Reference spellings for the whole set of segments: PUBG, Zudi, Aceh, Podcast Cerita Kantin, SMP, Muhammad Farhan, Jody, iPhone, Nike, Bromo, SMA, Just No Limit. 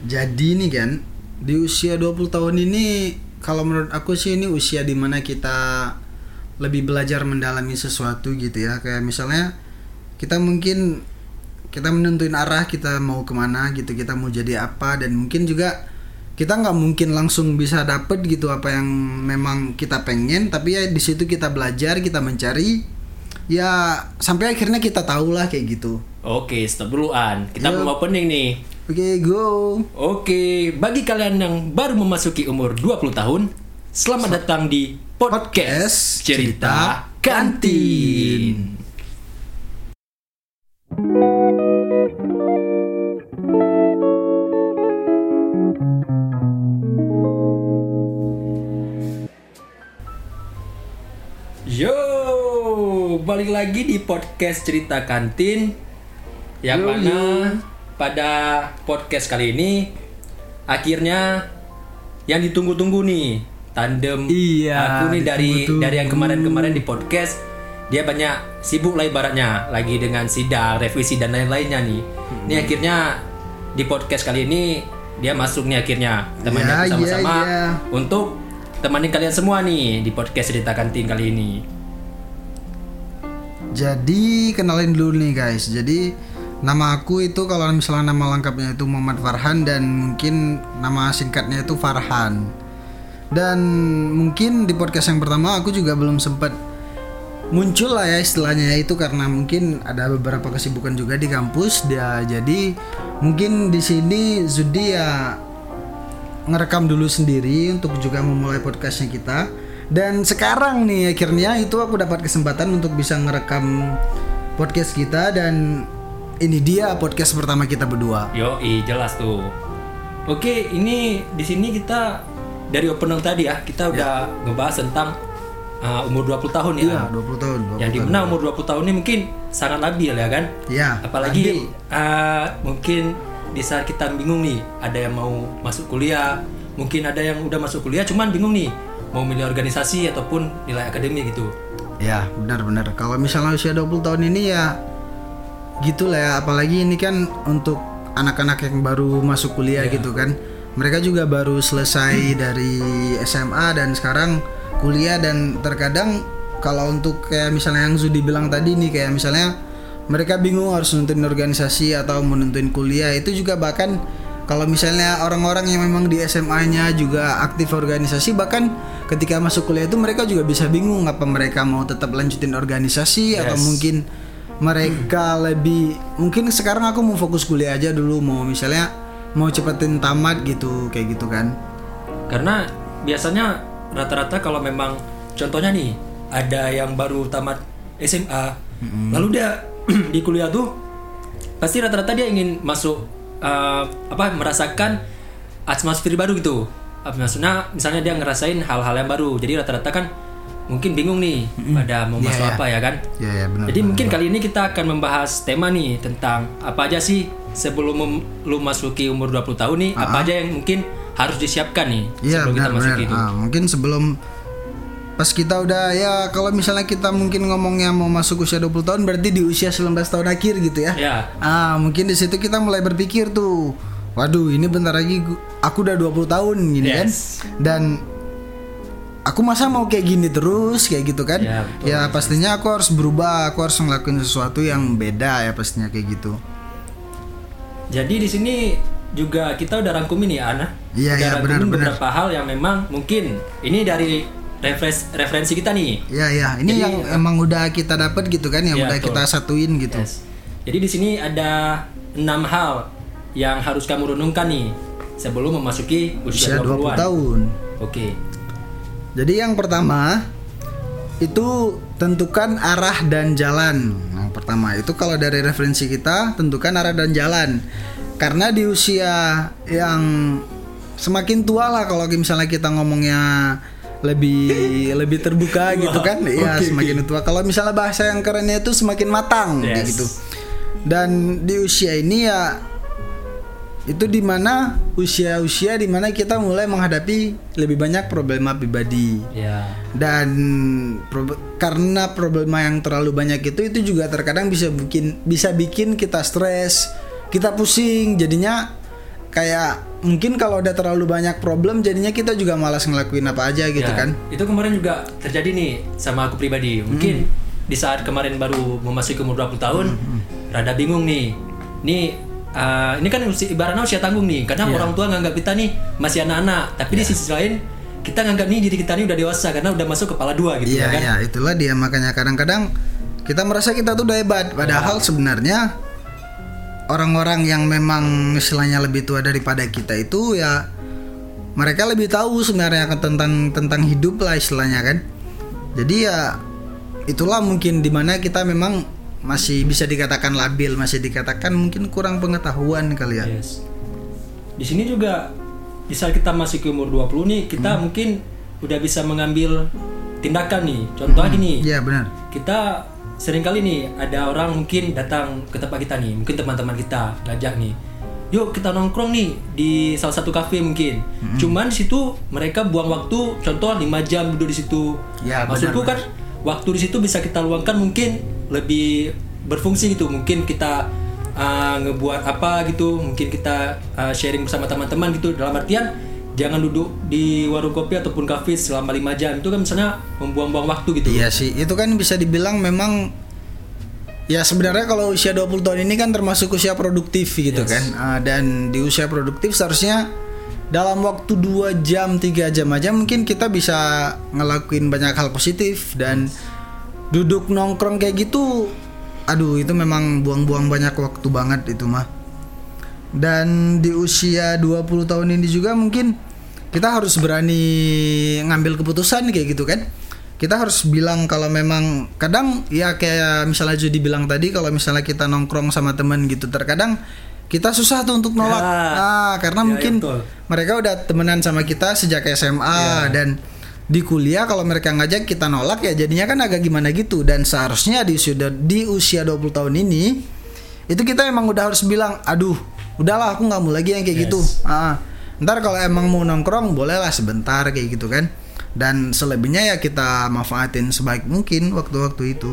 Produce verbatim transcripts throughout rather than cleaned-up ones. Jadi nih kan, di usia dua puluh tahun ini, kalau menurut aku sih ini usia dimana kita lebih belajar mendalami sesuatu gitu ya. Kayak misalnya kita mungkin kita menentuin arah kita mau kemana gitu, kita mau jadi apa, dan mungkin juga kita nggak mungkin langsung bisa dapet gitu apa yang memang kita pengen, tapi ya di situ kita belajar, kita mencari ya sampai akhirnya kita tahu lah kayak gitu. Oke, stop duluan. Kita belum opening nih. Oke, go. Oke, bagi kalian yang baru memasuki umur dua puluh tahun, selamat so, datang di Podcast Cerita Kantin. Yo, balik lagi di Podcast Cerita Kantin. Yang yo, mana yo. Pada podcast kali ini akhirnya yang ditunggu-tunggu nih tandem iya, aku nih dari dari yang kemarin-kemarin di podcast dia banyak sibuk lah ibaratnya, lagi dengan sidang, revisi dan lain-lainnya nih. Hmm. Ini akhirnya di podcast kali ini dia masuk nih akhirnya temannya yeah, bersama-sama yeah, yeah. untuk temani kalian semua nih di Podcast Cerita Kantin kali ini. Jadi kenalin dulu nih guys. Jadi nama aku itu kalau misalnya nama lengkapnya itu Muhammad Farhan dan mungkin nama singkatnya itu Farhan. Dan mungkin di podcast yang pertama aku juga belum sempat muncul lah ya istilahnya itu karena mungkin ada beberapa kesibukan juga di kampus dia. Jadi mungkin di sini Zudi ya ngerekam dulu sendiri untuk juga memulai podcastnya kita. Dan sekarang nih akhirnya itu aku dapat kesempatan untuk bisa ngerekam podcast kita dan ini dia podcast pertama kita berdua. Yoi, jelas tuh. Oke, ini di sini kita dari opening tadi ya, kita udah ya. ngebahas tentang uh, umur dua puluh tahun ya. Iya, dua puluh tahun. dua puluh yang dimana umur dua puluh tahun ini mungkin sangat labil ya kan? Iya. Apalagi uh, mungkin di saat kita bingung nih, ada yang mau masuk kuliah, mungkin ada yang udah masuk kuliah cuman bingung nih mau milih organisasi ataupun nilai akademik gitu. Ya, benar-benar. Kalau misalnya usia dua puluh tahun ini ya gitu lah ya, apalagi ini kan untuk anak-anak yang baru masuk kuliah yeah. gitu kan. Mereka juga baru selesai dari S M A dan sekarang kuliah, dan terkadang kalau untuk kayak misalnya yang Zudi bilang tadi nih, kayak misalnya mereka bingung harus nentuin organisasi atau menentuin kuliah. Itu juga bahkan kalau misalnya orang-orang yang memang di S M A-nya juga aktif organisasi, bahkan ketika masuk kuliah itu mereka juga bisa bingung apa mereka mau tetap lanjutin organisasi yes. atau mungkin mereka hmm. lebih mungkin sekarang aku mau fokus kuliah aja dulu, mau misalnya mau cepetin tamat gitu, kayak gitu kan. Karena biasanya rata-rata kalau memang contohnya nih ada yang baru tamat S M A hmm. lalu dia di kuliah tuh pasti rata-rata dia ingin masuk uh, apa merasakan atmosfer baru gitu. Maksudnya misalnya dia ngerasain hal-hal yang baru, jadi rata-rata kan mungkin bingung nih mm-hmm. pada mau masuk yeah, apa yeah. ya kan yeah, yeah, bener, jadi bener, mungkin bener. Kali ini kita akan membahas tema nih tentang apa aja sih sebelum mem- lu masuki umur dua puluh tahun nih uh-huh. apa aja yang mungkin harus disiapkan nih yeah, sebelum bener, kita masuki itu uh, mungkin sebelum pas kita udah ya kalau misalnya kita mungkin ngomongnya mau masuk usia dua puluh tahun berarti di usia sembilan belas tahun akhir gitu ya yeah. uh, mungkin di situ kita mulai berpikir tuh waduh ini bentar lagi aku udah dua puluh tahun gini yes. kan, dan aku masa mau kayak gini terus kayak gitu kan ya, betul, ya pastinya aku harus berubah, aku harus ngelakuin sesuatu yang beda ya pastinya kayak gitu. Jadi di sini juga kita udah rangkumin ya Ana ya, udah ya, rangkumin benar, beberapa benar. hal yang memang mungkin ini dari referensi, referensi kita nih ya ya ini jadi, yang emang udah kita dapat gitu kan yang ya, udah betul. kita satuin gitu yes. Jadi di sini ada enam hal yang harus kamu renungkan nih sebelum memasuki usia, usia dua puluh tahun. Oke. Jadi yang pertama itu tentukan arah dan jalan. Yang pertama itu kalau dari referensi kita tentukan arah dan jalan. Karena di usia yang semakin tua lah kalau misalnya kita ngomongnya lebih lebih terbuka gitu kan, ya okay. semakin tua. Kalau misalnya bahasa yang kerennya itu semakin matang yes. gitu. Dan di usia ini ya itu dimana usia-usia dimana kita mulai menghadapi lebih banyak problema pribadi yeah. dan pro- karena problema yang terlalu banyak itu itu juga terkadang bisa bikin bisa bikin kita stres, kita pusing, jadinya kayak mungkin kalau udah terlalu banyak problem jadinya kita juga malas ngelakuin apa aja gitu ya, kan. Itu kemarin juga terjadi nih sama aku pribadi. Mungkin hmm. di saat kemarin baru memasuki umur dua puluh tahun hmm. rada bingung nih. Nih uh, ini kan ibaratnya usia tanggung nih, karena yeah. orang tua nganggap kita nih masih anak-anak, tapi yeah. di sisi lain kita nganggap nih diri kita nih udah dewasa karena udah masuk kepala dua gitu yeah, kan. Iya, yeah, itulah dia, makanya kadang-kadang kita merasa kita tuh udah hebat padahal yeah. sebenarnya orang-orang yang memang istilahnya lebih tua daripada kita itu ya mereka lebih tahu sebenarnya tentang tentang hidup lah istilahnya kan. Jadi ya itulah mungkin dimana kita memang masih bisa dikatakan labil, masih dikatakan mungkin kurang pengetahuan kali ya. Yes. Di sini juga di saat kita masih ke umur dua puluh nih kita hmm. mungkin udah bisa mengambil tindakan nih. Contohnya hmm. gini. Iya benar. Kita sering kali nih ada orang mungkin datang ke tempat kita nih, mungkin teman-teman kita ngajak nih, yuk kita nongkrong nih di salah satu kafe mungkin. Mm-hmm. Cuman di situ mereka buang waktu, contoh lima jam duduk di situ. Ya, maksudku benar, kan benar. Waktu di situ bisa kita luangkan mungkin lebih berfungsi gitu, mungkin kita uh, ngebuat apa gitu, mungkin kita uh, sharing bersama teman-teman gitu, dalam artian jangan duduk di warung kopi ataupun kafe selama lima jam. Itu kan misalnya membuang-buang waktu gitu. Iya sih, itu kan bisa dibilang memang ya sebenarnya kalau usia dua puluh tahun ini kan termasuk usia produktif gitu yes. kan. Dan di usia produktif seharusnya dalam waktu dua jam, tiga jam aja mungkin kita bisa ngelakuin banyak hal positif. Dan duduk nongkrong kayak gitu, aduh itu memang buang-buang banyak waktu banget itu mah. Dan di usia dua puluh tahun ini juga mungkin kita harus berani ngambil keputusan kayak gitu kan. Kita harus bilang kalau memang kadang ya kayak misalnya Jody bilang tadi, kalau misalnya kita nongkrong sama teman gitu terkadang kita susah tuh untuk nolak ya. Ah, karena ya, mungkin ya, mereka udah temenan sama kita sejak S M A ya. Dan di kuliah kalau mereka ngajak kita nolak ya jadinya kan agak gimana gitu. Dan seharusnya di usia, di usia dua puluh tahun ini itu kita emang udah harus bilang aduh udahlah aku gak mau lagi yang kayak yes. gitu. Ah, ntar kalau emang mau nongkrong bolehlah sebentar kayak gitu kan. Dan selebihnya ya kita manfaatin sebaik mungkin waktu-waktu itu.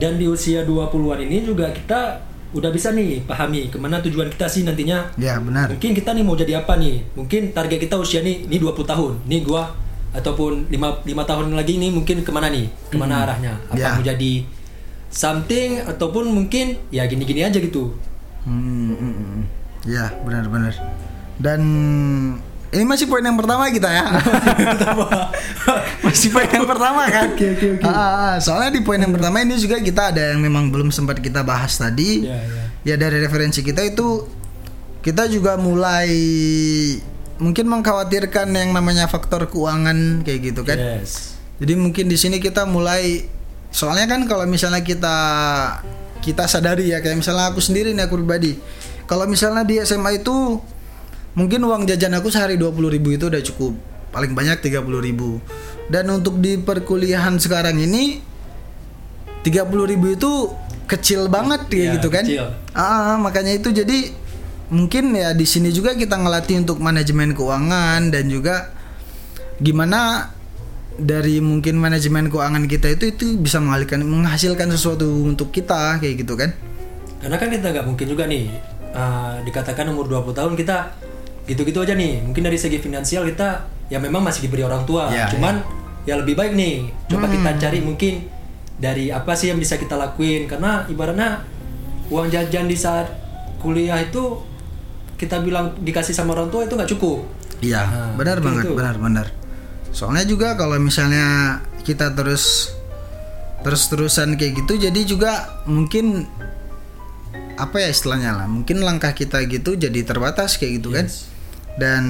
Dan di usia dua puluhan ini juga kita udah bisa nih pahami kemana tujuan kita sih nantinya. Ya benar. Mungkin kita nih mau jadi apa nih. Mungkin target kita usia nih, nih dua puluh tahun. Nih gua ataupun lima tahun lagi nih mungkin kemana nih, kemana hmm. arahnya. Apa ya. Mau jadi something ataupun mungkin ya gini-gini aja gitu. Hmm, ya benar-benar. Dan ini masih poin yang pertama kita ya. Masih poin yang pertama kan. Okay, okay, okay. Ah, soalnya di poin yang pertama ini juga kita ada yang memang belum sempat kita bahas tadi. Yeah, yeah. Ya dari referensi kita itu kita juga mulai mungkin mengkhawatirkan yang namanya faktor keuangan kayak gitu kan. Yes. Jadi mungkin di sini kita mulai soalnya kan kalau misalnya kita kita sadari ya, kayak misalnya aku sendiri nih, aku pribadi kalau misalnya di S M A itu mungkin uang jajan aku sehari dua puluh ribu itu udah cukup, paling banyak tiga puluh ribu. Dan untuk di perkuliahan sekarang ini tiga puluh ribu itu kecil banget ya, ya gitu kan kecil. Ah, makanya itu jadi mungkin ya di sini juga kita ngelatih untuk manajemen keuangan. Dan juga gimana dari mungkin manajemen keuangan kita itu itu bisa mengalihkan, menghasilkan sesuatu untuk kita kayak gitu kan. Karena kan kita nggak mungkin juga nih uh, dikatakan umur dua puluh tahun kita gitu-gitu aja nih. Mungkin dari segi finansial kita ya memang masih diberi orang tua ya, cuman ya. ya lebih baik nih coba hmm. kita cari mungkin dari apa sih yang bisa kita lakuin. Karena ibaratnya uang jajan di saat kuliah itu kita bilang dikasih sama orang tua itu nggak cukup. Iya nah, benar banget itu. benar benar Soalnya juga kalau misalnya kita terus terus-terusan kayak gitu, jadi juga mungkin apa ya istilahnya lah, mungkin langkah kita gitu jadi terbatas kayak gitu yes. kan. Dan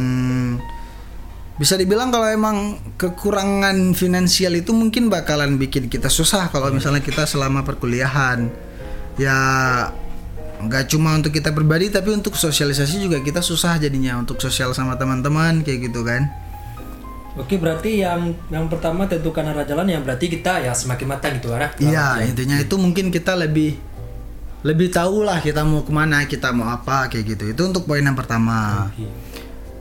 bisa dibilang kalau emang kekurangan finansial itu mungkin bakalan bikin kita susah kalau misalnya kita selama perkuliahan. Ya nggak cuma untuk kita pribadi tapi untuk sosialisasi juga kita susah jadinya untuk sosial sama teman-teman kayak gitu kan. Oke, berarti yang yang pertama tentukan arah jalan, yang berarti kita ya semakin matang gitu arah. Iya, intinya itu mungkin kita lebih lebih tahu lah kita mau kemana, kita mau apa kayak gitu. Itu untuk poin yang pertama. Oke.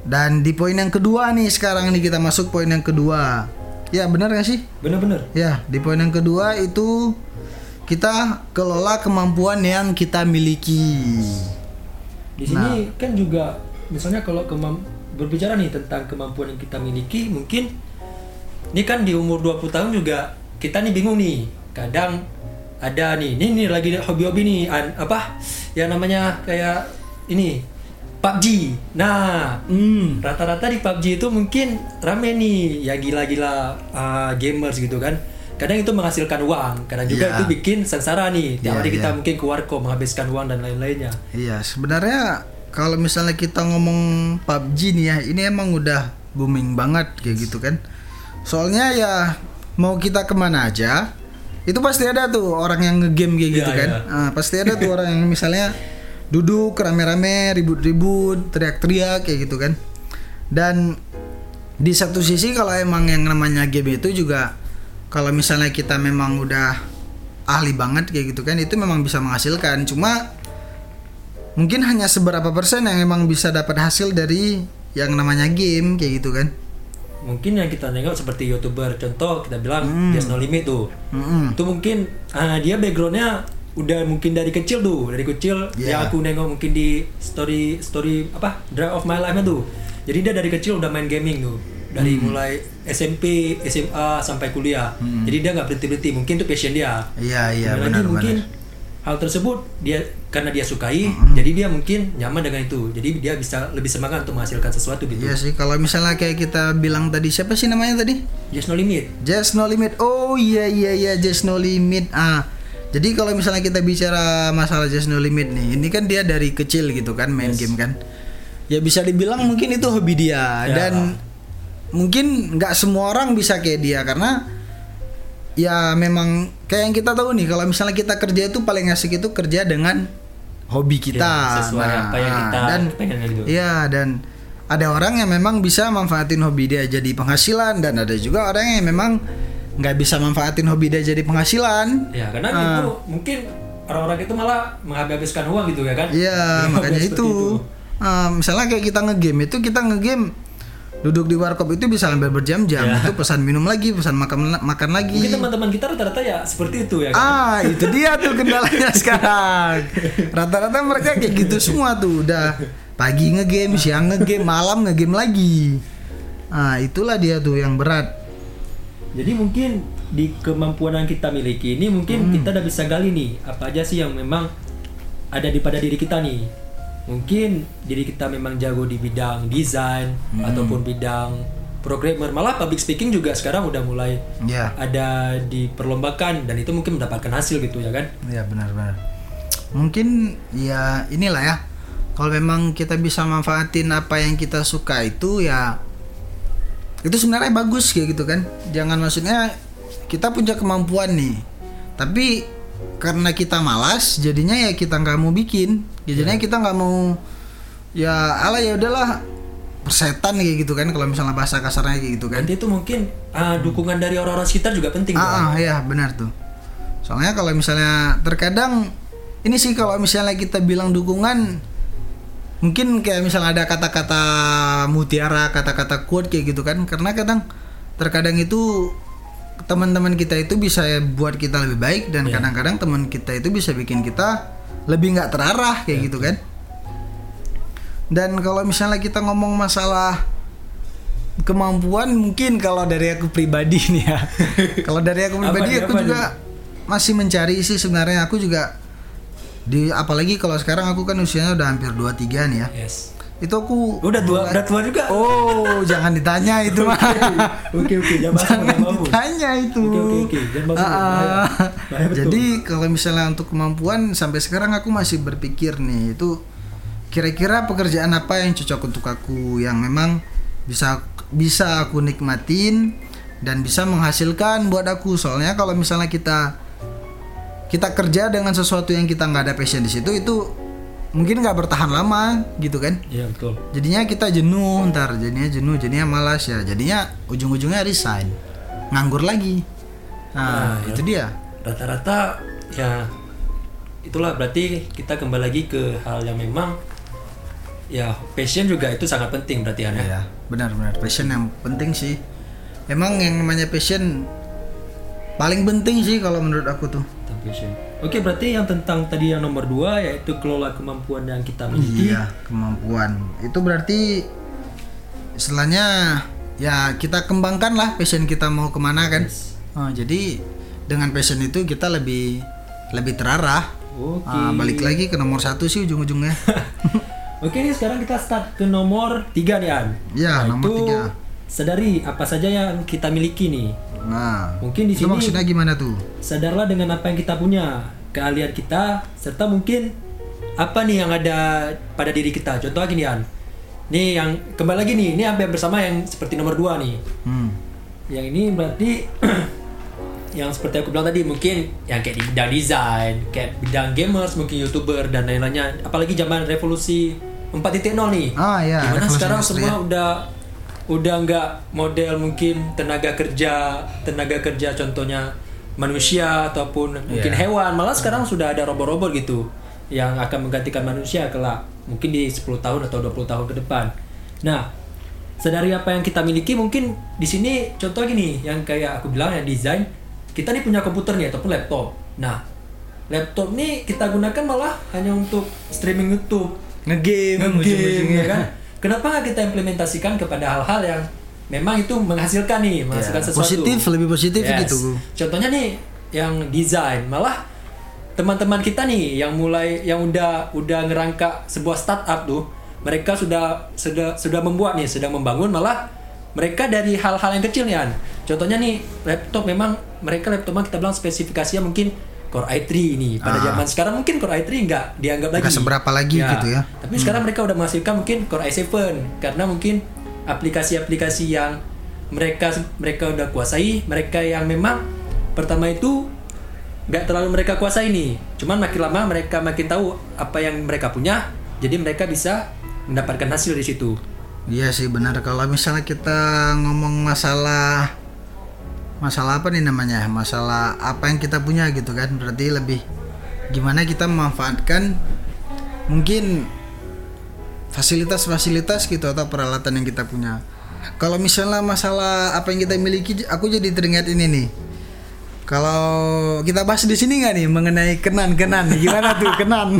Dan di poin yang kedua nih sekarang nih kita masuk poin yang kedua. Ya benar nggak sih? Benar-benar. Ya di poin yang kedua itu kita kelola kemampuan yang kita miliki. Di sini nah, kan juga misalnya kalau kemamp- berbicara nih tentang kemampuan yang kita miliki, mungkin ini kan di umur dua puluh tahun juga kita nih bingung nih, kadang ada nih, ini nih lagi hobi-hobi nih, an, apa yang namanya kayak ini P U B G. Nah, hmm, rata-rata di P U B G itu mungkin rame nih ya gila-gila uh, gamers gitu kan. Kadang itu menghasilkan uang, kadang juga yeah. itu bikin sengsara nih. Tiap yeah, hari kita yeah. mungkin keluar kok menghabiskan uang dan lain-lainnya. Iya, yeah, sebenarnya kalau misalnya kita ngomong P U B G nih ya, ini emang udah booming banget kayak gitu kan. Soalnya ya mau kita kemana aja, itu pasti ada tuh orang yang nge-game kayak yeah, gitu kan. Yeah. Nah, pasti ada tuh orang yang misalnya duduk rame-rame, ribut-ribut, teriak-teriak kayak gitu kan. Dan di satu sisi kalau emang yang namanya game itu juga, kalau misalnya kita memang udah ahli banget kayak gitu kan, itu memang bisa menghasilkan. Cuma mungkin hanya seberapa persen yang emang bisa dapat hasil dari yang namanya game kayak gitu kan. Mungkin yang kita nengok seperti YouTuber, contoh kita bilang mm. Just No Limit tuh. Mm-mm. Itu mungkin uh, dia backgroundnya udah mungkin dari kecil tuh, dari kecil yeah. yang aku nengok mungkin di story story apa Drive of My Life-nya tuh. Jadi dia dari kecil udah main gaming tuh, dari mm-hmm. mulai S M P, S M A sampai kuliah. Mm-hmm. Jadi dia nggak berhenti-berhenti, mungkin itu passion dia. Iya yeah, iya yeah, benar benar. Mungkin hal tersebut dia karena dia sukai, mm-hmm. jadi dia mungkin nyaman dengan itu. Jadi dia bisa lebih semangat untuk menghasilkan sesuatu gitu. Iya yeah, sih, kalau misalnya kayak kita bilang tadi, siapa sih namanya tadi? Just No Limit. Just No Limit. Oh iya yeah, iya yeah, iya yeah. Just No Limit. Ah. Jadi kalau misalnya kita bicara masalah Just No Limit nih, ini kan dia dari kecil gitu kan main yes. game kan. Ya bisa dibilang mungkin itu hobi dia ya. Dan mungkin gak semua orang bisa kayak dia, karena ya memang kayak yang kita tahu nih, kalau misalnya kita kerja itu paling asik itu kerja dengan hobi kita ya, sesuai nah, apa yang kita dan, pengen gitu. Iya, dan ada orang yang memang bisa manfaatin hobi dia jadi penghasilan, dan ada juga orang yang memang nggak bisa manfaatin hobi dia jadi penghasilan. Ya karena uh, itu mungkin orang-orang itu malah menghabiskan uang gitu ya kan. Iya makanya itu, itu. Uh, misalnya kayak kita ngegame itu, kita ngegame duduk di warkop itu bisa sampai berjam-jam ya. Itu pesan minum lagi, pesan makan makan lagi. Mungkin teman-teman kita rata-rata ya seperti itu ya kan. Ah itu dia tuh kendalanya sekarang. Rata-rata mereka kayak gitu semua tuh, udah pagi ngegame, siang ngegame, malam ngegame lagi. Ah itulah dia tuh yang berat. Jadi mungkin di kemampuan yang kita miliki ini mungkin hmm. kita udah bisa gali nih apa aja sih yang memang ada di pada diri kita nih. Mungkin diri kita memang jago di bidang desain hmm. ataupun bidang programmer, malah public speaking juga sekarang udah mulai yeah. ada di perlombakan, dan itu mungkin mendapatkan hasil gitu ya kan. Iya benar-benar. Mungkin ya inilah ya, kalau memang kita bisa manfaatin apa yang kita suka itu ya, itu sebenarnya bagus kayak gitu kan. Jangan maksudnya kita punya kemampuan nih, tapi karena kita malas jadinya ya kita nggak mau bikin, jadinya yeah. kita nggak mau ya ala ya udahlah persetan kayak gitu kan, kalau misalnya bahasa kasarnya kayak gitu kan. Nanti itu mungkin uh, dukungan dari orang-orang sekitar juga penting. Ah kan? Ya benar tuh. Soalnya kalau misalnya terkadang ini sih, kalau misalnya kita bilang dukungan, mungkin kayak misalnya ada kata-kata mutiara, kata-kata quote kayak gitu kan. Karena kadang terkadang itu teman-teman kita itu bisa buat kita lebih baik, dan yeah. kadang-kadang teman kita itu bisa bikin kita lebih gak terarah kayak yeah. gitu kan. Dan kalau misalnya kita ngomong masalah kemampuan, mungkin kalau dari aku pribadi nih ya kalau dari aku pribadi aku juga nih? Masih mencari sih sebenarnya. Aku juga di apalagi kalau sekarang aku kan usianya udah hampir dua puluh tiga nih ya. Yes. Itu aku udah tua, udah tua juga. Oh, jangan ditanya itu mah. Oke oke, jangan ditanya itu. Oke oke. Jadi kalau misalnya untuk kemampuan sampai sekarang aku masih berpikir nih, itu kira-kira pekerjaan apa yang cocok untuk aku, yang memang bisa bisa aku nikmatin dan bisa menghasilkan buat aku. Soalnya kalau misalnya kita kita kerja dengan sesuatu yang kita nggak ada passion di situ, itu mungkin nggak bertahan lama gitu kan. Iya betul. Jadinya kita jenuh ntar, jadinya jenuh, jadinya malas ya, jadinya ujung-ujungnya resign, nganggur lagi. Nah, nah itu ya. Dia. Rata-rata ya itulah, berarti kita kembali lagi ke hal yang memang ya passion juga itu sangat penting berarti ya. Iya benar-benar, passion yang penting sih. Emang yang namanya passion paling penting sih kalau menurut aku tuh. Passion. Oke, berarti yang tentang tadi yang nomor dua yaitu kelola kemampuan yang kita miliki. Iya, kemampuan. Itu berarti istilahnya ya kita kembangkan lah passion kita mau kemana kan. Yes. Oh, jadi dengan passion itu kita lebih lebih terarah. Oke. Okay. Ah, balik lagi ke nomor satu sih ujung-ujungnya. Oke, okay, sekarang kita start ke nomor tiga nih An. Iya, nah, nomor tiga. Sadari apa saja yang kita miliki nih. Nah, mungkin di sini maksudnya gimana tuh? Sadarlah dengan apa yang kita punya, keahlian kita, serta mungkin apa nih yang ada pada diri kita. Contoh gini An, nih yang kembali lagi nih, ini hampir bersama yang seperti nomor dua nih. Hmm. Yang ini berarti yang seperti aku bilang tadi, mungkin yang kayak di bidang desain, kayak bidang gamers, mungkin youtuber dan lain-lainnya. Apalagi zaman revolusi empat titik nol nih. Ah iya. Gimana sekarang semua ya? udah Udah enggak model mungkin tenaga kerja, tenaga kerja contohnya manusia ataupun mungkin yeah. hewan. Malah sekarang sudah ada robot-robot gitu yang akan menggantikan manusia kelak, mungkin di sepuluh tahun atau dua puluh tahun ke depan. Nah, sadari apa yang kita miliki. Mungkin di sini contoh gini, yang kayak aku bilang yang desain, kita nih punya komputer nih ataupun laptop. Nah, laptop nih kita gunakan malah hanya untuk streaming YouTube, nge-game, nge-game ya kan. Kenapa nggak kita implementasikan kepada hal-hal yang memang itu menghasilkan nih, menghasilkan yeah. sesuatu. Positif, lebih positif yes. gitu. Contohnya nih, yang desain, malah teman-teman kita nih yang mulai, yang udah udah ngerangka sebuah startup tuh, mereka sudah sudah sudah membuat nih, sedang membangun, malah mereka dari hal-hal yang kecil nih An. Contohnya nih laptop, memang mereka laptopnya kita bilang spesifikasinya mungkin Core i tiga ini pada ah. zaman sekarang mungkin Core i tiga nggak dianggap lagi. Nggak seberapa lagi ya. gitu ya. Tapi hmm. sekarang mereka udah menghasilkan mungkin Core i tujuh karena mungkin aplikasi-aplikasi yang mereka mereka udah kuasai, mereka yang memang pertama itu nggak terlalu mereka kuasai nih. Cuman makin lama mereka makin tahu apa yang mereka punya, jadi mereka bisa mendapatkan hasil di situ. Iya sih benar. Kalau misalnya kita ngomong masalah masalah apa nih namanya, masalah apa yang kita punya gitu kan, berarti lebih gimana kita memanfaatkan mungkin fasilitas-fasilitas gitu atau peralatan yang kita punya. Kalau misalnya masalah apa yang kita miliki, aku jadi teringat ini nih. Kalau kita bahas di sini nggak nih mengenai kenan-kenan, gimana tuh kenan?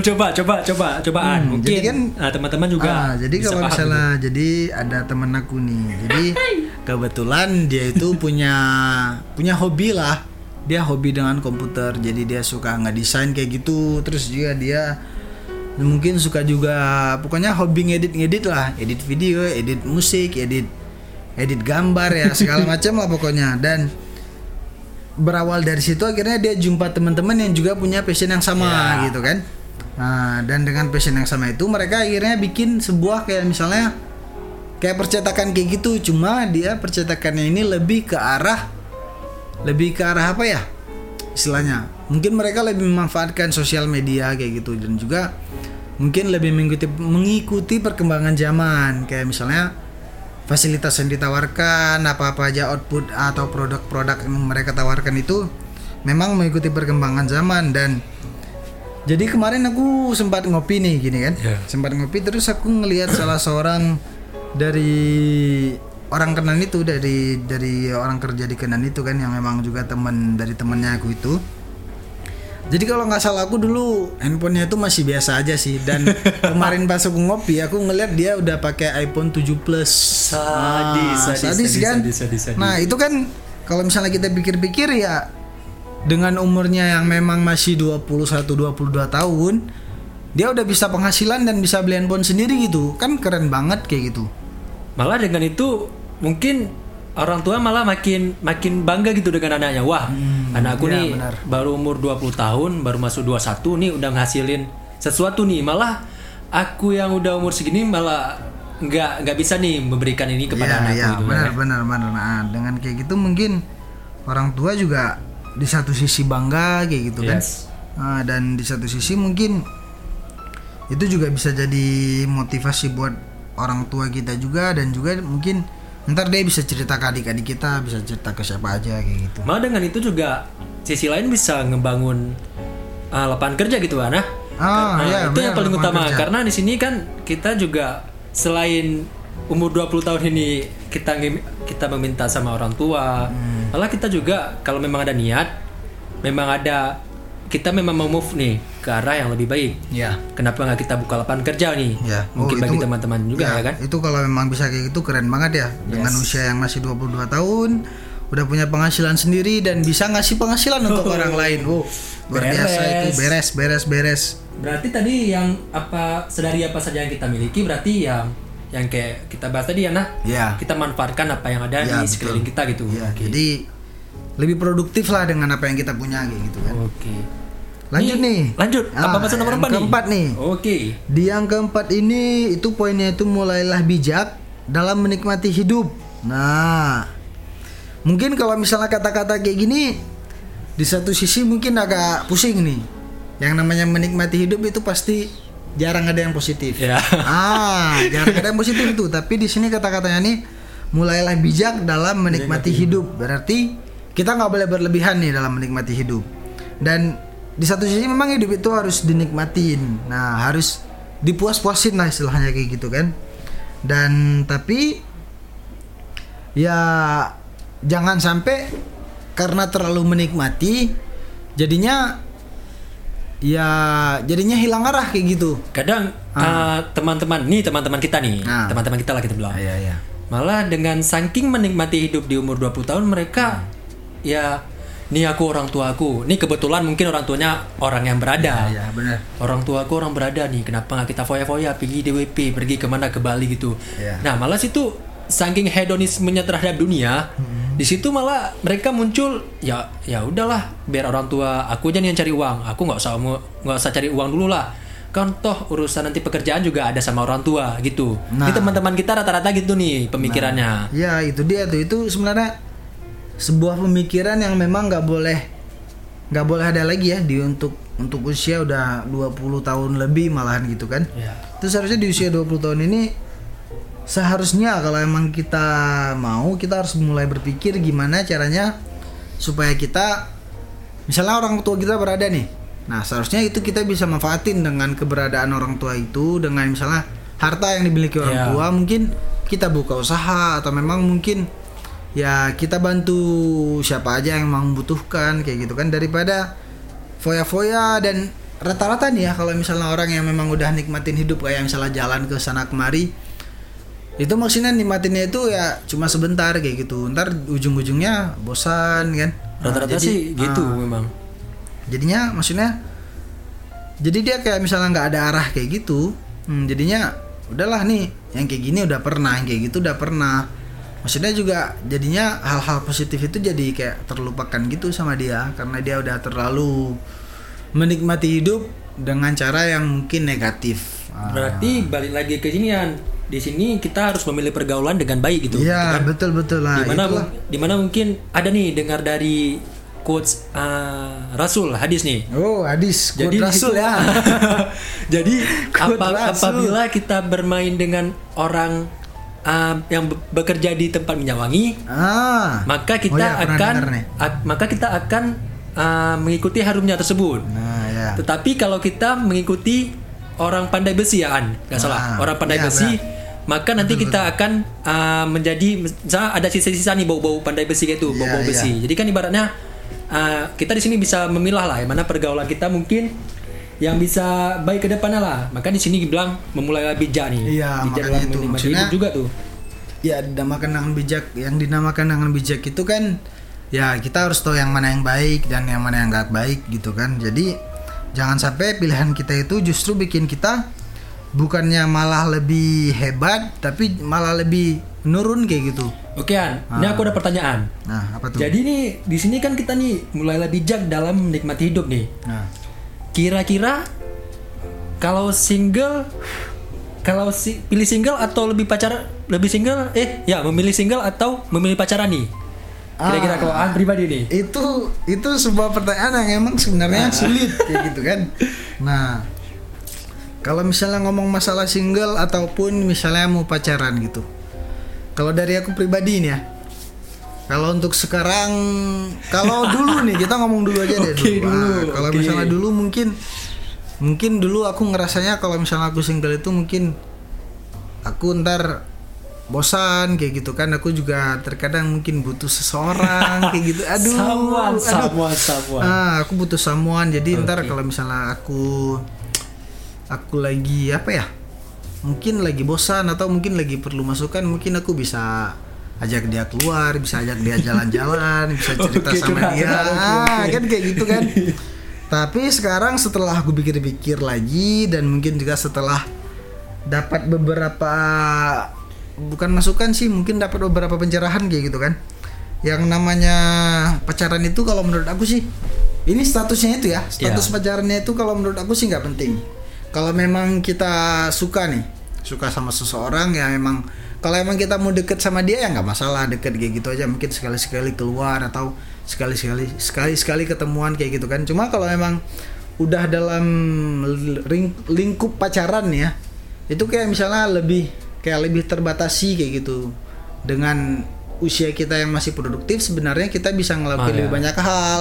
coba, coba, coba, cobaan. Hmm, mungkin kan, nah, teman-teman juga. Ah, jadi kalau misalnya, gitu. Jadi ada teman aku nih. Jadi kebetulan dia itu punya punya hobi lah. Dia hobi dengan komputer. Jadi dia suka ngedesain kayak gitu. Terus juga dia mungkin suka juga, pokoknya hobi ngedit-ngedit lah, edit video, edit musik, edit edit gambar ya segala macam lah pokoknya. Dan berawal dari situ akhirnya dia jumpa teman-teman yang juga punya passion yang sama yeah. gitu kan. Nah, dan dengan passion yang sama itu mereka akhirnya bikin sebuah kayak misalnya kayak percetakan kayak gitu. Cuma dia percetakannya ini lebih ke arah lebih ke arah apa ya istilahnya, mungkin mereka lebih memanfaatkan sosial media kayak gitu, dan juga mungkin lebih mengikuti mengikuti perkembangan zaman, kayak misalnya fasilitas yang ditawarkan, apa-apa aja output atau produk-produk yang mereka tawarkan itu memang mengikuti perkembangan zaman. Dan jadi kemarin aku sempat ngopi nih gini kan yeah. sempat ngopi, terus aku ngelihat salah seorang dari orang Kenan itu, dari dari orang kerja di Kenan itu kan, yang memang juga teman dari temannya aku itu. Jadi kalau nggak salah aku dulu handphonenya itu masih biasa aja sih, dan kemarin pas aku ngopi aku ngeliat dia udah pakai iPhone tujuh plus. Sadis, nah, sadis, sadis, sadis kan. Sadis, sadis, sadis. Nah itu kan kalau misalnya kita pikir-pikir ya, dengan umurnya yang memang masih dua puluh satu dua puluh dua tahun, dia udah bisa penghasilan dan bisa beli handphone sendiri gitu kan, keren banget kayak gitu. Malah dengan itu mungkin orang tua malah makin makin bangga gitu dengan anaknya. Wah, hmm, anakku ya, nih benar. Baru umur dua puluh tahun, baru masuk dua puluh satu nih udah ngasilin sesuatu nih. Malah aku yang udah umur segini malah nggak nggak bisa nih memberikan ini kepada ya, anakku. Iya, gitu, benar, ya. benar, benar. Nah, dengan kayak gitu mungkin orang tua juga di satu sisi bangga kayak gitu yes. kan. Nah, dan di satu sisi mungkin itu juga bisa jadi motivasi buat orang tua kita juga, dan juga mungkin ntar dia bisa cerita ke adik-adik kita, bisa cerita ke siapa aja kayak gitu. Malah dengan itu juga sisi lain bisa ngebangun uh, lapangan kerja gitu kan. Nah, ah, iya, itu bener, yang paling utama kerja. Karena di sini kan kita juga selain umur dua puluh tahun ini kita kita meminta sama orang tua, hmm. malah kita juga kalau memang ada niat, memang ada kita memang mau move nih ke arah yang lebih baik. Ya. Kenapa nggak kita buka lapangan kerja nih? Ya. Oh, mungkin itu, bagi teman-teman juga ya, ya kan? Itu kalau memang bisa kayak gitu keren banget ya. Yes. Dengan usia yang masih dua puluh dua tahun, udah punya penghasilan sendiri dan bisa ngasih penghasilan oh. untuk orang lain. Wow, luar biasa itu. Beres, beres, beres. Berarti tadi yang apa sedari apa saja yang kita miliki berarti yang yang kayak kita bahas tadi ya nah. Ya. Kita manfaatkan apa yang ada ya, di sekeliling betul. Kita gitu. Ya, okay. Jadi lebih produktif lah dengan apa yang kita punya gitu kan. Oke. Lanjut nih. nih. Lanjut. Ah, apa maksud nomor empat nih? Keempat nih. Oke. Di yang keempat ini itu poinnya itu mulailah bijak dalam menikmati hidup. Nah, mungkin kalau misalnya kata-kata kayak gini di satu sisi mungkin agak pusing nih. Yang namanya menikmati hidup itu pasti jarang ada yang positif. Yeah. Ah, jarang ada yang positif itu. Tapi di sini kata-katanya nih mulailah bijak dalam menikmati hidup. Berarti kita nggak boleh berlebihan nih dalam menikmati hidup. Dan di satu sisi memang hidup itu harus dinikmatin. Nah, harus dipuas-puasin lah istilahnya kayak gitu kan. Dan tapi ya jangan sampai karena terlalu menikmati jadinya ya jadinya hilang arah kayak gitu. Kadang ah. uh, teman-teman nih teman-teman kita nih, ah. teman-teman kita lah kita bilang. Ah, iya, iya. Malah dengan saking menikmati hidup di umur dua puluh tahun mereka ah. ya, nih aku orang tuaku. Nih kebetulan mungkin orang tuanya orang yang berada. Ya, ya benar. Orang tuaku orang berada nih. Kenapa nggak kita foya-foya pergi D W P, pergi kemana ke Bali gitu. Ya. Nah malah situ saking hedonismenya terhadap dunia, hmm. di situ malah mereka muncul ya ya udahlah biar orang tua aku aja nih yang cari uang. Aku nggak usah nggak usah cari uang dulu lah. Kan toh urusan nanti pekerjaan juga ada sama orang tua gitu. Nah. Ini teman-teman kita rata-rata gitu nih pemikirannya. Nah. Ya itu dia tuh itu sebenarnya. Sebuah pemikiran yang memang nggak boleh nggak boleh ada lagi ya di untuk untuk usia udah dua puluh tahun lebih malahan gitu kan ya. Terus harusnya di usia dua puluh tahun ini seharusnya kalau emang kita mau kita harus mulai berpikir gimana caranya supaya kita misalnya orang tua kita berada nih, nah seharusnya itu kita bisa manfaatin dengan keberadaan orang tua itu dengan misalnya harta yang dimiliki orang ya. Tua mungkin kita buka usaha atau memang mungkin ya kita bantu siapa aja yang membutuhkan kayak gitu kan daripada foya-foya dan rata-rata nih ya kalau misalnya orang yang memang udah nikmatin hidup kayak misalnya jalan ke sana kemari itu maksudnya nikmatinnya itu ya cuma sebentar kayak gitu ntar ujung-ujungnya bosan kan rata-rata nah, jadi, sih gitu ah, memang jadinya maksudnya jadi dia kayak misalnya nggak ada arah kayak gitu hmm, jadinya udahlah nih yang kayak gini udah pernah yang kayak gitu udah pernah maksudnya juga jadinya hal-hal positif itu jadi kayak terlupakan gitu sama dia karena dia udah terlalu menikmati hidup dengan cara yang mungkin negatif. Berarti balik lagi ke sini ya. Di sini kita harus memilih pergaulan dengan baik gitu. Iya, kan? Betul-betul lah. Dimana, dimana mungkin ada nih dengar dari quotes uh, Rasul hadis nih. Oh, hadis. Jadi Rasul ya. Jadi apa, apabila kita bermain dengan orang Uh, yang bekerja di tempat minyak wangi, ah. maka kita oh ya, akan a- maka kita akan uh, mengikuti harumnya tersebut. Nah, ya. Tetapi kalau kita mengikuti orang pandai besi ya An, nggak nah, salah orang pandai ya, besi, benar. Maka nanti betul, kita betul. akan uh, menjadi misalnya ada sisa-sisa nih bau-bau pandai besi gitu, ya, bau-bau ya. besi. Jadi kan ibaratnya uh, kita di sini bisa memilah lah, yang mana pergaulan kita mungkin yang bisa baik ke depannya lah. Maka di sini bilang memulai bijak nih. Iya, makanya itu maksudnya juga tuh. Ya, dinamakan dengan bijak, yang dinamakan dengan bijak itu kan ya kita harus tahu yang mana yang baik dan yang mana yang enggak baik gitu kan. Jadi jangan sampai pilihan kita itu justru bikin kita bukannya malah lebih hebat tapi malah lebih menurun kayak gitu. Oke An, ah. ini aku ada pertanyaan. Nah, apa tuh? Jadi nih di sini kan kita nih mulailah bijak dalam menikmati hidup nih. Nah. Kira-kira kalau single, kalau si, pilih single atau lebih pacaran, lebih single, eh ya memilih single atau memilih pacaran nih? Kira-kira ah, kalau An pribadi nih? Itu itu sebuah pertanyaan yang emang sebenarnya ah. sulit kayak gitu kan. Nah, kalau misalnya ngomong masalah single ataupun misalnya mau pacaran gitu, kalau dari aku pribadi nih ya. Kalau untuk sekarang, kalau dulu nih kita ngomong dulu aja deh. Okay, dulu. Nah, dulu. Kalau okay. misalnya dulu mungkin, mungkin dulu aku ngerasanya kalau misalnya aku single itu mungkin aku ntar bosan kayak gitu kan. Aku juga terkadang mungkin butuh seseorang kayak gitu. Aduh, someone, aduh. Someone, someone. Ah, aku butuh someone. Jadi okay. Ntar kalau misalnya aku aku lagi apa ya? Mungkin lagi bosan atau mungkin lagi perlu masukan, mungkin aku bisa ajak dia keluar, bisa ajak dia jalan-jalan, bisa cerita okay, sama dia. Ah, kan kayak gitu kan. Tapi sekarang setelah aku pikir-pikir lagi dan mungkin juga setelah dapat beberapa bukan masukan sih, mungkin dapat beberapa pencerahan kayak gitu kan. Yang namanya pacaran itu kalau menurut aku sih, ini statusnya itu ya, status yeah. pacarannya itu kalau menurut aku sih nggak penting. Kalau memang kita suka nih, suka sama seseorang ya memang, kalau emang kita mau deket sama dia ya nggak masalah, deket kayak gitu aja, mungkin sekali-sekali keluar atau sekali-sekali sekali-sekali ketemuan kayak gitu kan. Cuma kalau memang udah dalam ring, lingkup pacaran ya, itu kayak misalnya lebih kayak lebih terbatasi kayak gitu. Dengan usia kita yang masih produktif sebenarnya kita bisa ngelakuin ah, lebih ya. banyak hal,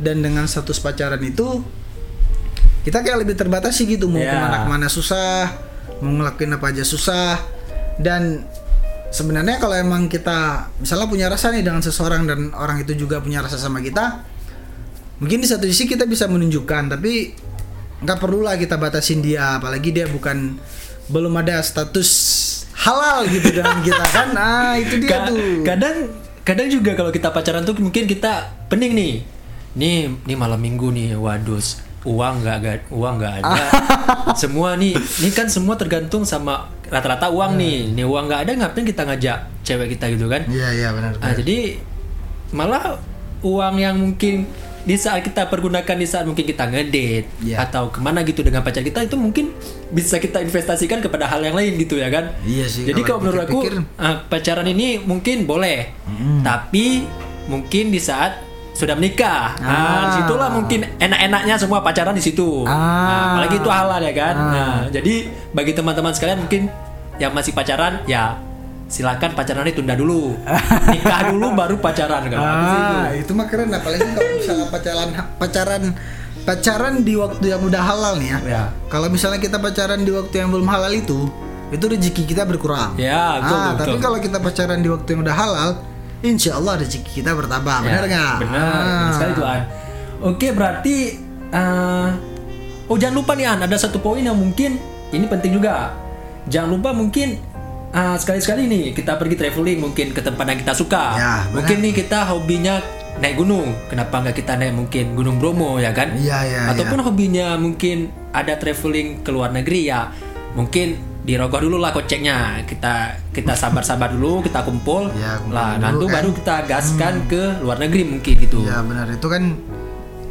dan dengan status pacaran itu kita kayak lebih terbatasi gitu, mau yeah. kemana-mana susah, mau ngelakuin apa aja susah. Dan sebenarnya kalau emang kita misalnya punya rasa nih dengan seseorang dan orang itu juga punya rasa sama kita, mungkin di satu sisi kita bisa menunjukkan, tapi nggak perlulah kita batasin dia, apalagi dia bukan belum ada status halal gitu dengan kita kan. Ah itu dia Ka- tuh. Kadang kadang juga kalau kita pacaran tuh mungkin kita pening nih. Nih, nih malam Minggu nih, waduh uang nggak uang nggak ada. Semua nih, nih kan semua tergantung sama rata-rata uang hmm. nih. Nih uang nggak ada, ngapain kita ngajak cewek kita gitu kan? Iya iya benar. Nah, jadi malah uang yang mungkin di saat kita pergunakan di saat mungkin kita ngedate yeah. atau kemana gitu dengan pacar kita, itu mungkin bisa kita investasikan kepada hal yang lain gitu ya kan. Iya sih. Jadi kalau, kalau menurut aku pacaran ini mungkin boleh, mm. tapi mungkin di saat sudah menikah, ah. nah disitulah mungkin enak-enaknya semua pacaran di situ. Ah. Nah, apalagi itu halal ya kan. Ah. Nah, jadi bagi teman-teman sekalian mungkin yang masih pacaran ya, silakan pacarannya ditunda dulu, nikah dulu baru pacaran kan. Ah, itu mah keren, apalagi kalau misalnya pacaran pacaran pacaran di waktu yang udah halal nih ya. ya. Kalau misalnya kita pacaran di waktu yang belum halal itu, itu rezeki kita berkurang. Ya, betul, ah, betul, tapi betul. Kalau kita pacaran di waktu yang udah halal, insya Allah rezeki kita bertambah. Benar ya, nggak? Benar, ah. benar sekali tuan. Oke, berarti, uh, oh jangan lupa nih An, ada satu poin yang mungkin ini penting juga. Jangan lupa mungkin. Ah, sekali-sekali nih kita pergi traveling mungkin ke tempat yang kita suka ya, mungkin nih kita hobinya naik gunung, kenapa nggak kita naik mungkin Gunung Bromo ya kan ya, ya, ataupun ya. hobinya mungkin ada traveling ke luar negeri ya, mungkin dirogoh dulu lah koceknya, kita kita sabar-sabar dulu, kita kumpul ya, lah nanti kan. baru kita gaskan hmm. ke luar negeri mungkin gitu ya. Benar, itu kan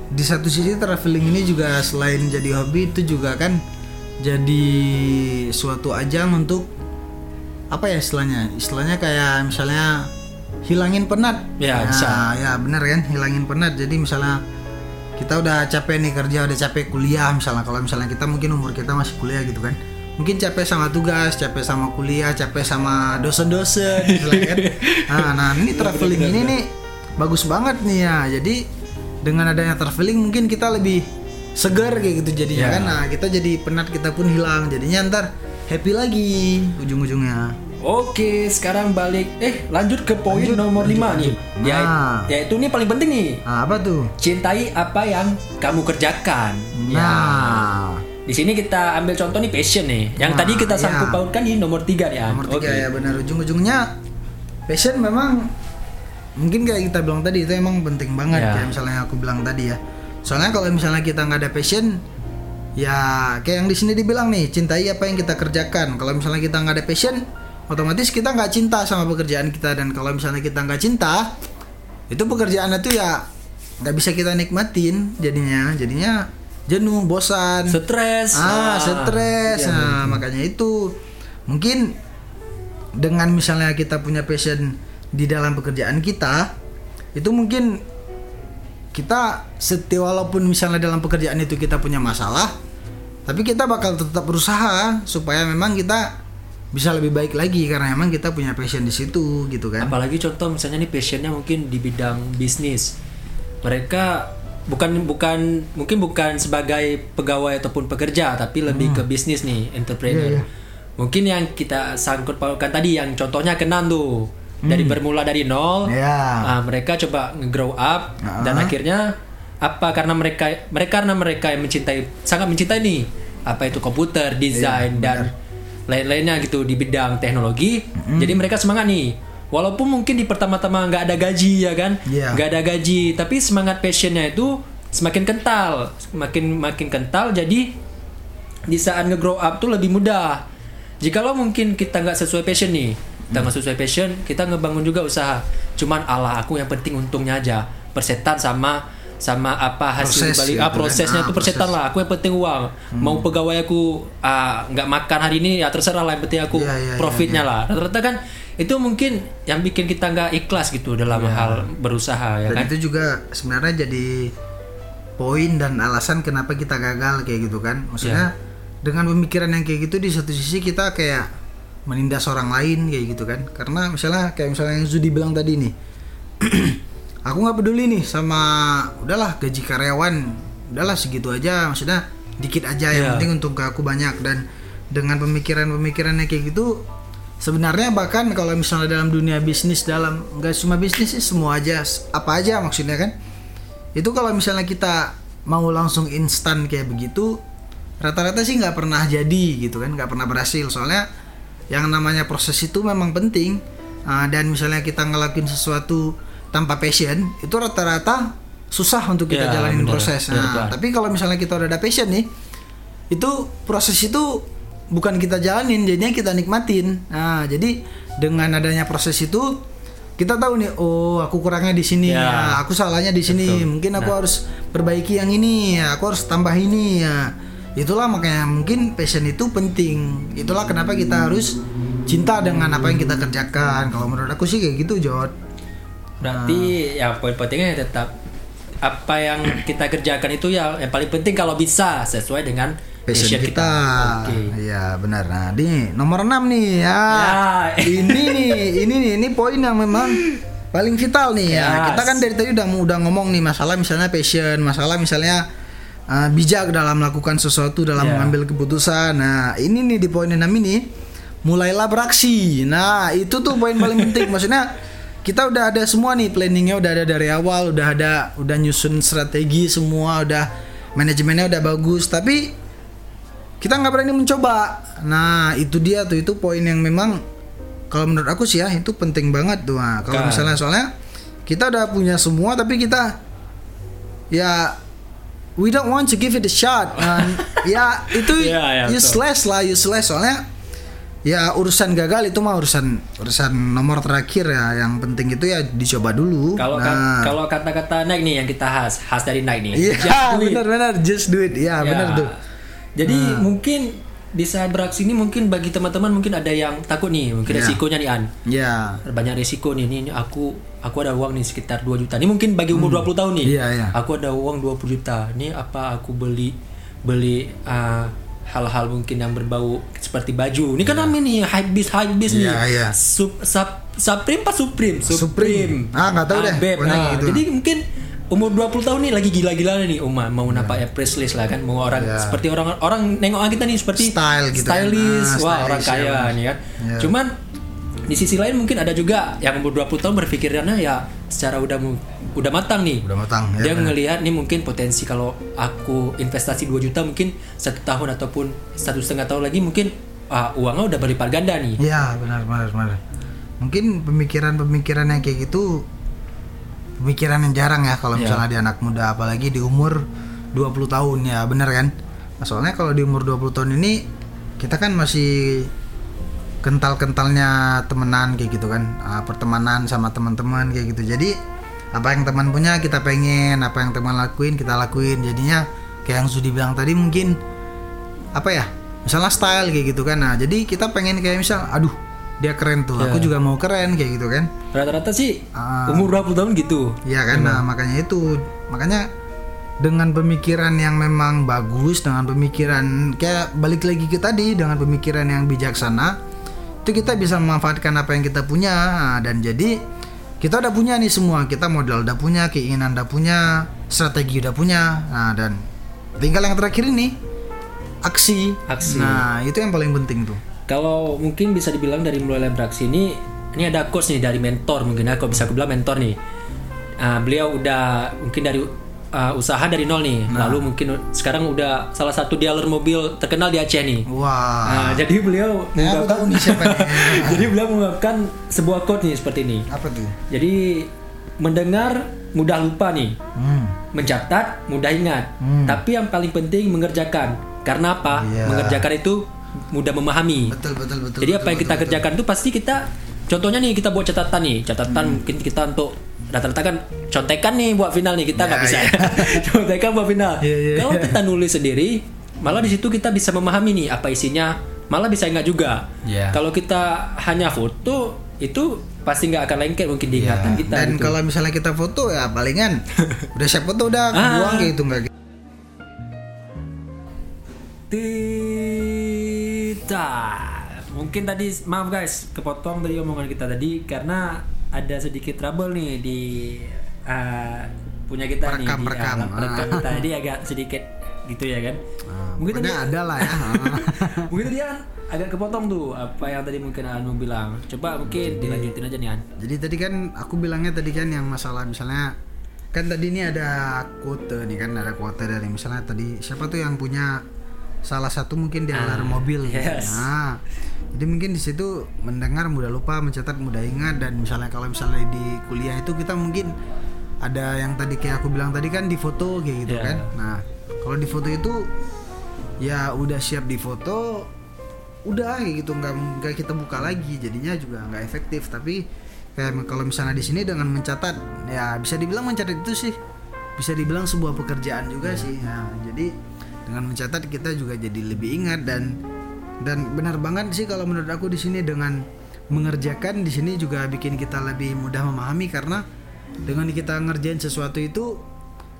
di satu sisi traveling ini juga selain jadi hobi, itu juga kan jadi suatu ajang untuk apa ya istilahnya, istilahnya kayak misalnya hilangin penat ya, nah, ya benar kan, hilangin penat. Jadi misalnya kita udah capek nih kerja, udah capek kuliah misalnya, kalau misalnya kita mungkin umur kita masih kuliah gitu kan, mungkin capek sama tugas, capek sama kuliah, capek sama dosen-dosen misalnya kan. Nah, nah ini traveling ini nih bagus banget nih ya, jadi dengan adanya traveling mungkin kita lebih segar kayak gitu jadinya ya. Kan nah kita jadi penat kita pun hilang, jadinya ntar happy lagi ujung-ujungnya. Oke, sekarang balik eh lanjut ke poin lanjut, nomor lima nih. Ya, nah. yaitu ini paling penting nih. Nah, apa tuh? Cintai apa yang kamu kerjakan. Nah, ya. Di sini kita ambil contoh nih passion nih. Yang nah, tadi kita sangkut pautkan ya. Di nomor tiga ya. Nomor tiga okay. ya benar, ujung-ujungnya passion memang mungkin kayak kita bilang tadi itu emang penting banget ya. Kayak misalnya aku bilang tadi ya. Soalnya kalau misalnya kita nggak ada passion ya kayak yang di sini dibilang nih, cintai apa yang kita kerjakan. Kalau misalnya kita nggak ada passion, otomatis kita nggak cinta sama pekerjaan kita, dan kalau misalnya kita nggak cinta, itu pekerjaan itu ya nggak bisa kita nikmatin, jadinya, jadinya jenuh, bosan, stres, ah, ah stres, iya, nah betul. Makanya itu mungkin dengan misalnya kita punya passion di dalam pekerjaan kita, itu mungkin kita setiap walaupun misalnya dalam pekerjaan itu kita punya masalah, tapi kita bakal tetap berusaha supaya memang kita bisa lebih baik lagi karena memang kita punya passion di situ gitu kan. Apalagi contoh misalnya nih passionnya mungkin di bidang bisnis, mereka bukan bukan mungkin bukan sebagai pegawai ataupun pekerja, tapi lebih hmm. ke bisnis nih, entrepreneur. Yeah, yeah. Mungkin yang kita sangkut pautkan tadi yang contohnya Kenan tuh dari hmm. bermula dari nol, yeah. uh, mereka coba nge-grow up uh-huh. dan akhirnya apa karena mereka mereka karena mereka yang mencintai sangat mencintai nih apa itu komputer, desain yeah, dan lain-lainnya gitu di bidang teknologi. Mm-hmm. Jadi mereka semangat nih. Walaupun mungkin di pertama-tama nggak ada gaji ya kan, yeah. nggak ada gaji, tapi semangat passionnya itu semakin kental, makin makin kental. Jadi di saat nge-grow up tuh lebih mudah. Jikalau mungkin kita nggak sesuai passion nih, kita nggak sesuai passion, kita ngebangun juga usaha. Cuman Allah aku yang penting untungnya aja. Persetan sama sama apa hasil proses, balik ya, ah prosesnya itu nah, persetan proses. Lah. Aku yang penting uang. Hmm. Mau pegawai aku nggak uh, makan hari ini ya terserah lah. Yang penting aku ya, ya, profitnya ya, ya. Lah. Rata-rata kan itu mungkin yang bikin kita nggak ikhlas gitu dalam ya. Hal berusaha ya dan kan. Dan itu juga sebenarnya jadi poin dan alasan kenapa kita gagal kayak gitu kan. Maksudnya. Ya. Dengan pemikiran yang kayak gitu di satu sisi kita kayak menindas orang lain kayak gitu kan. Karena misalnya kayak misalnya yang Zudi bilang tadi nih aku gak peduli nih sama udahlah gaji karyawan, udahlah segitu aja, maksudnya dikit aja yeah. yang penting untung ke aku banyak. Dan dengan pemikiran-pemikirannya kayak gitu sebenarnya bahkan kalau misalnya dalam dunia bisnis, dalam gak cuma bisnis sih semua aja, apa aja maksudnya kan. Itu kalau misalnya kita mau langsung instan kayak begitu rata-rata sih nggak pernah jadi gitu kan, nggak pernah berhasil. Soalnya yang namanya proses itu memang penting. Uh, dan misalnya kita ngelakuin sesuatu tanpa passion, itu rata-rata susah untuk kita ya, jalanin bener, proses. Nah, bener. Tapi kalau misalnya kita udah ada passion nih, itu proses itu bukan kita jalanin, jadinya kita nikmatin. Nah, jadi dengan adanya proses itu kita tahu nih, oh aku kurangnya di sini, ya. Ya, aku salahnya di sini, betul. Mungkin aku nah. harus perbaiki yang ini, ya, aku harus tambah ini. Ya. Itulah makanya mungkin passion itu penting. Itulah kenapa kita harus cinta dengan apa yang kita kerjakan. Kalau menurut aku sih kayak gitu, Jod. Berarti nah. ya poin pentingnya tetap apa yang kita kerjakan itu ya yang paling penting kalau bisa sesuai dengan passion, passion kita. Oke. Okay. Ya benar. Nah, ini nomor enam nih ya. ya. Ini nih, ini nih, ini poin yang memang paling vital nih ya. Yes. Kita kan dari tadi udah udah ngomong nih masalah misalnya passion, masalah misalnya Uh, bijak dalam melakukan sesuatu, dalam yeah. mengambil keputusan. Nah ini nih di poin enam ini mulailah beraksi. Nah itu tuh poin paling penting. Maksudnya kita udah ada semua nih, planningnya udah ada dari awal, udah ada, udah nyusun strategi semua, udah manajemennya udah bagus, tapi kita gak berani mencoba. Nah itu dia tuh, itu poin yang memang kalau menurut aku sih ya itu penting banget tuh. Nah, kalau misalnya soalnya kita udah punya semua tapi kita ya we don't want to give it a shot. Um, ya itu yeah, yeah, useless so. lah, useless soalnya. Ya urusan gagal itu mah urusan urusan nomor terakhir ya. Yang penting itu ya dicoba dulu. Kalau nah. kalau kata-kata Nike nih yang kita khas khas dari Nike nih. Iya yeah, benar-benar just do it. Ya yeah, yeah. benar tuh. Jadi nah. mungkin di saat beraksi ini mungkin bagi teman-teman mungkin ada yang takut nih, mungkin yeah. resikonya nih An. Iya. Yeah. Banyak resiko nih. Ini aku. Aku ada uang nih sekitar dua juta. Ini mungkin bagi umur hmm. dua puluh tahun nih. Iya, iya. Aku ada uang dua puluh juta. Ini apa aku beli beli uh, hal-hal mungkin yang berbau seperti baju. Ini kan namanya nih hype bis hype bis nih. Iya, iya. Supreme pas Supreme, Supreme. Ah, enggak tahu deh. Nah, gitu. Jadi mungkin umur dua puluh tahun nih lagi gila-gila nih, oh, mau nampaknya yeah. priceless lah kan, mau orang yeah. seperti orang-orang nengok kita nih seperti style gitu. Stylish, kan. ah, wah, orang kaya yeah. nih kan. Yeah. Cuman di sisi lain mungkin ada juga yang umur dua puluh tahun berpikirannya ya secara udah udah matang nih. Udah matang. Dia ya, ngelihat nih mungkin potensi kalau aku investasi dua juta mungkin satu tahun ataupun satu setengah tahun lagi mungkin uh, uangnya udah berlipat ganda nih. Iya, benar benar benar. Mungkin pemikiran-pemikiran yang kayak gitu pemikiran yang jarang ya kalau misalnya ya. Di anak muda apalagi di umur dua puluh tahun ya, benar kan? Soalnya kalau di umur dua puluh tahun ini kita kan masih kental-kentalnya temenan kayak gitu kan, uh, pertemanan sama teman-teman kayak gitu. Jadi apa yang teman punya kita pengen, apa yang teman lakuin kita lakuin. Jadinya kayak yang Zudi bilang tadi mungkin apa ya, misalnya style kayak gitu kan. Nah jadi kita pengen kayak misal, aduh dia keren tuh, ya. Aku juga mau keren kayak gitu kan. Rata-rata sih uh, umur dua puluh tahun gitu. Iya kan, nah, makanya itu, makanya dengan pemikiran yang memang bagus, dengan pemikiran kayak balik lagi ke tadi, dengan pemikiran yang bijaksana itu kita bisa memanfaatkan apa yang kita punya. Dan jadi kita udah punya nih semua, kita modal udah punya, keinginan udah punya, strategi udah punya. Nah dan tinggal yang terakhir ini aksi, aksi. Nah itu yang paling penting tuh. Kalau mungkin bisa dibilang dari mulai live reaksi ini, ini ada coach nih dari mentor, mungkin aku bisa aku bilang mentor nih. Uh, beliau udah mungkin dari uh, usaha dari nol nih, nah. lalu mungkin sekarang udah salah satu dealer mobil terkenal di Aceh nih. Wah. Wow. Uh, jadi beliau nah, mengungkapkan, jadi beliau mengungkapkan sebuah quote nih seperti ini. Apa tuh? Jadi mendengar mudah lupa nih, hmm. mencatat mudah ingat, hmm. tapi yang paling penting mengerjakan. Karena apa? Yeah. Mengerjakan itu mudah memahami. Betul, betul, betul. Jadi betul, apa yang betul, kita betul, kerjakan betul. Itu pasti kita, contohnya nih kita buat catatan nih, catatan hmm. mungkin kita untuk rata-rata kan contekan nih buat final nih kita nggak nah, bisa, ya. Contekan buat final. Yeah, yeah. Kalau kita nulis sendiri, malah di situ kita bisa memahami nih apa isinya, malah bisa ingat juga. Yeah. Kalau kita hanya foto itu pasti nggak akan lengket mungkin di ingatan yeah. kita. Dan gitu. Kalau misalnya kita foto ya palingan udah siap foto udah ah. buang gitu nggak. Nah, mungkin tadi maaf guys kepotong dari omongan kita tadi karena ada sedikit trouble nih di uh, punya kita perekam, nih perekam. Di alat perekam kita jadi agak sedikit gitu ya kan uh, mungkin tadi ada lah ya mungkin tadi kan agak kepotong tuh apa yang tadi mungkin Anu bilang coba mungkin jadi, dilanjutin aja nih An. Jadi tadi kan aku bilangnya tadi kan yang masalah misalnya kan tadi ini ada quote nih kan ada quote dari misalnya tadi siapa tuh yang punya salah satu mungkin di alarm ah, mobil yes. Nah, jadi mungkin di situ mendengar mudah lupa, mencatat mudah ingat. Dan misalnya kalau misalnya di kuliah itu kita mungkin ada yang tadi kayak aku bilang tadi kan di foto kayak gitu yeah. kan. Nah kalau di foto itu ya udah siap di foto, udah kayak gitu nggak nggak kita buka lagi, jadinya juga nggak efektif. Tapi kayak kalau misalnya di sini dengan mencatat, ya bisa dibilang mencatat itu sih bisa dibilang sebuah pekerjaan juga yeah. sih. Nah jadi dengan mencatat kita juga jadi lebih ingat dan dan benar banget sih kalau menurut aku di sini dengan mengerjakan di sini juga bikin kita lebih mudah memahami karena dengan kita ngerjain sesuatu itu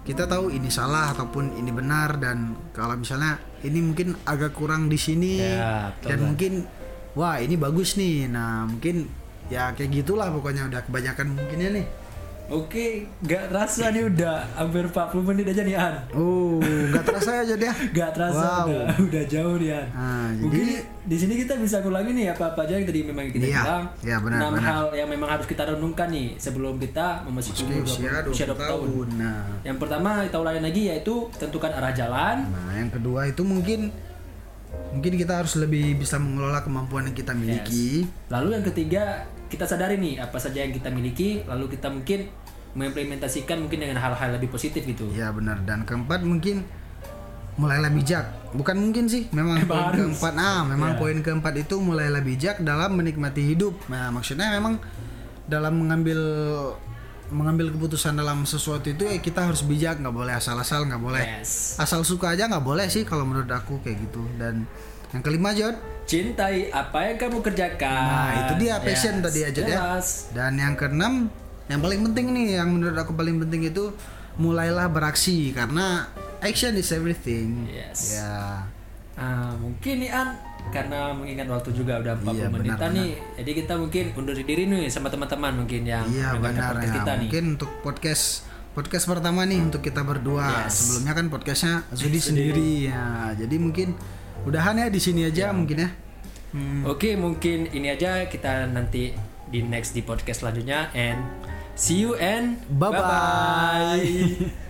kita tahu ini salah ataupun ini benar dan kalau misalnya ini mungkin agak kurang di sini ya, dan mungkin wah ini bagus nih. Nah, mungkin ya kayak gitulah pokoknya udah kebanyakan mungkinnya nih. Oke, gak terasa nih udah hampir empat puluh menit aja nih An. Oh, gak terasa aja dia. Gak terasa, wow. udah, udah jauh nih An. Nah, mungkin jadi di sini kita bisa ulangi nih apa-apa aja yang tadi memang kita iya, bilang. Iya, benar, enam benar. hal yang memang harus kita renungkan nih sebelum kita memasuki usia dua puluh tahun. Nah. Yang pertama kita ulangi lagi yaitu tentukan arah jalan. Nah, yang kedua itu mungkin mungkin kita harus lebih bisa mengelola kemampuan yang kita miliki. Yes. Lalu yang ketiga kita sadari nih apa saja yang kita miliki lalu kita mungkin mengimplementasikan mungkin dengan hal-hal lebih positif gitu. Ya benar. Dan keempat mungkin mulailah bijak. Bukan mungkin sih memang poin keempat ah memang yeah. poin keempat itu mulailah bijak dalam menikmati hidup. Nah maksudnya memang dalam mengambil mengambil keputusan dalam sesuatu itu ya kita harus bijak, nggak boleh asal-asal, nggak boleh yes. asal suka aja nggak boleh sih kalau menurut aku kayak gitu. Dan yang kelima Jod, cintai apa yang kamu kerjakan. Nah itu dia passion yes, tadi aja yes. ya. Dan yang keenam, yang paling penting nih, yang menurut aku paling penting itu mulailah beraksi karena action is everything. Yes. Ya. Uh, mungkin nih An, karena mengingat waktu juga udah empat puluh iya, menit nih, jadi kita mungkin undur diri nih sama teman-teman mungkin yang iya, mendengarkan podcast ya. Kita nih. Mungkin untuk podcast podcast pertama nih untuk kita berdua. Yes. Sebelumnya kan podcastnya Zudi sendiri ya. Jadi mungkin udahan ya di sini aja ya. Mungkin ya. Hmm. Oke, mungkin ini aja kita nanti di next di podcast selanjutnya and see you and bye bye.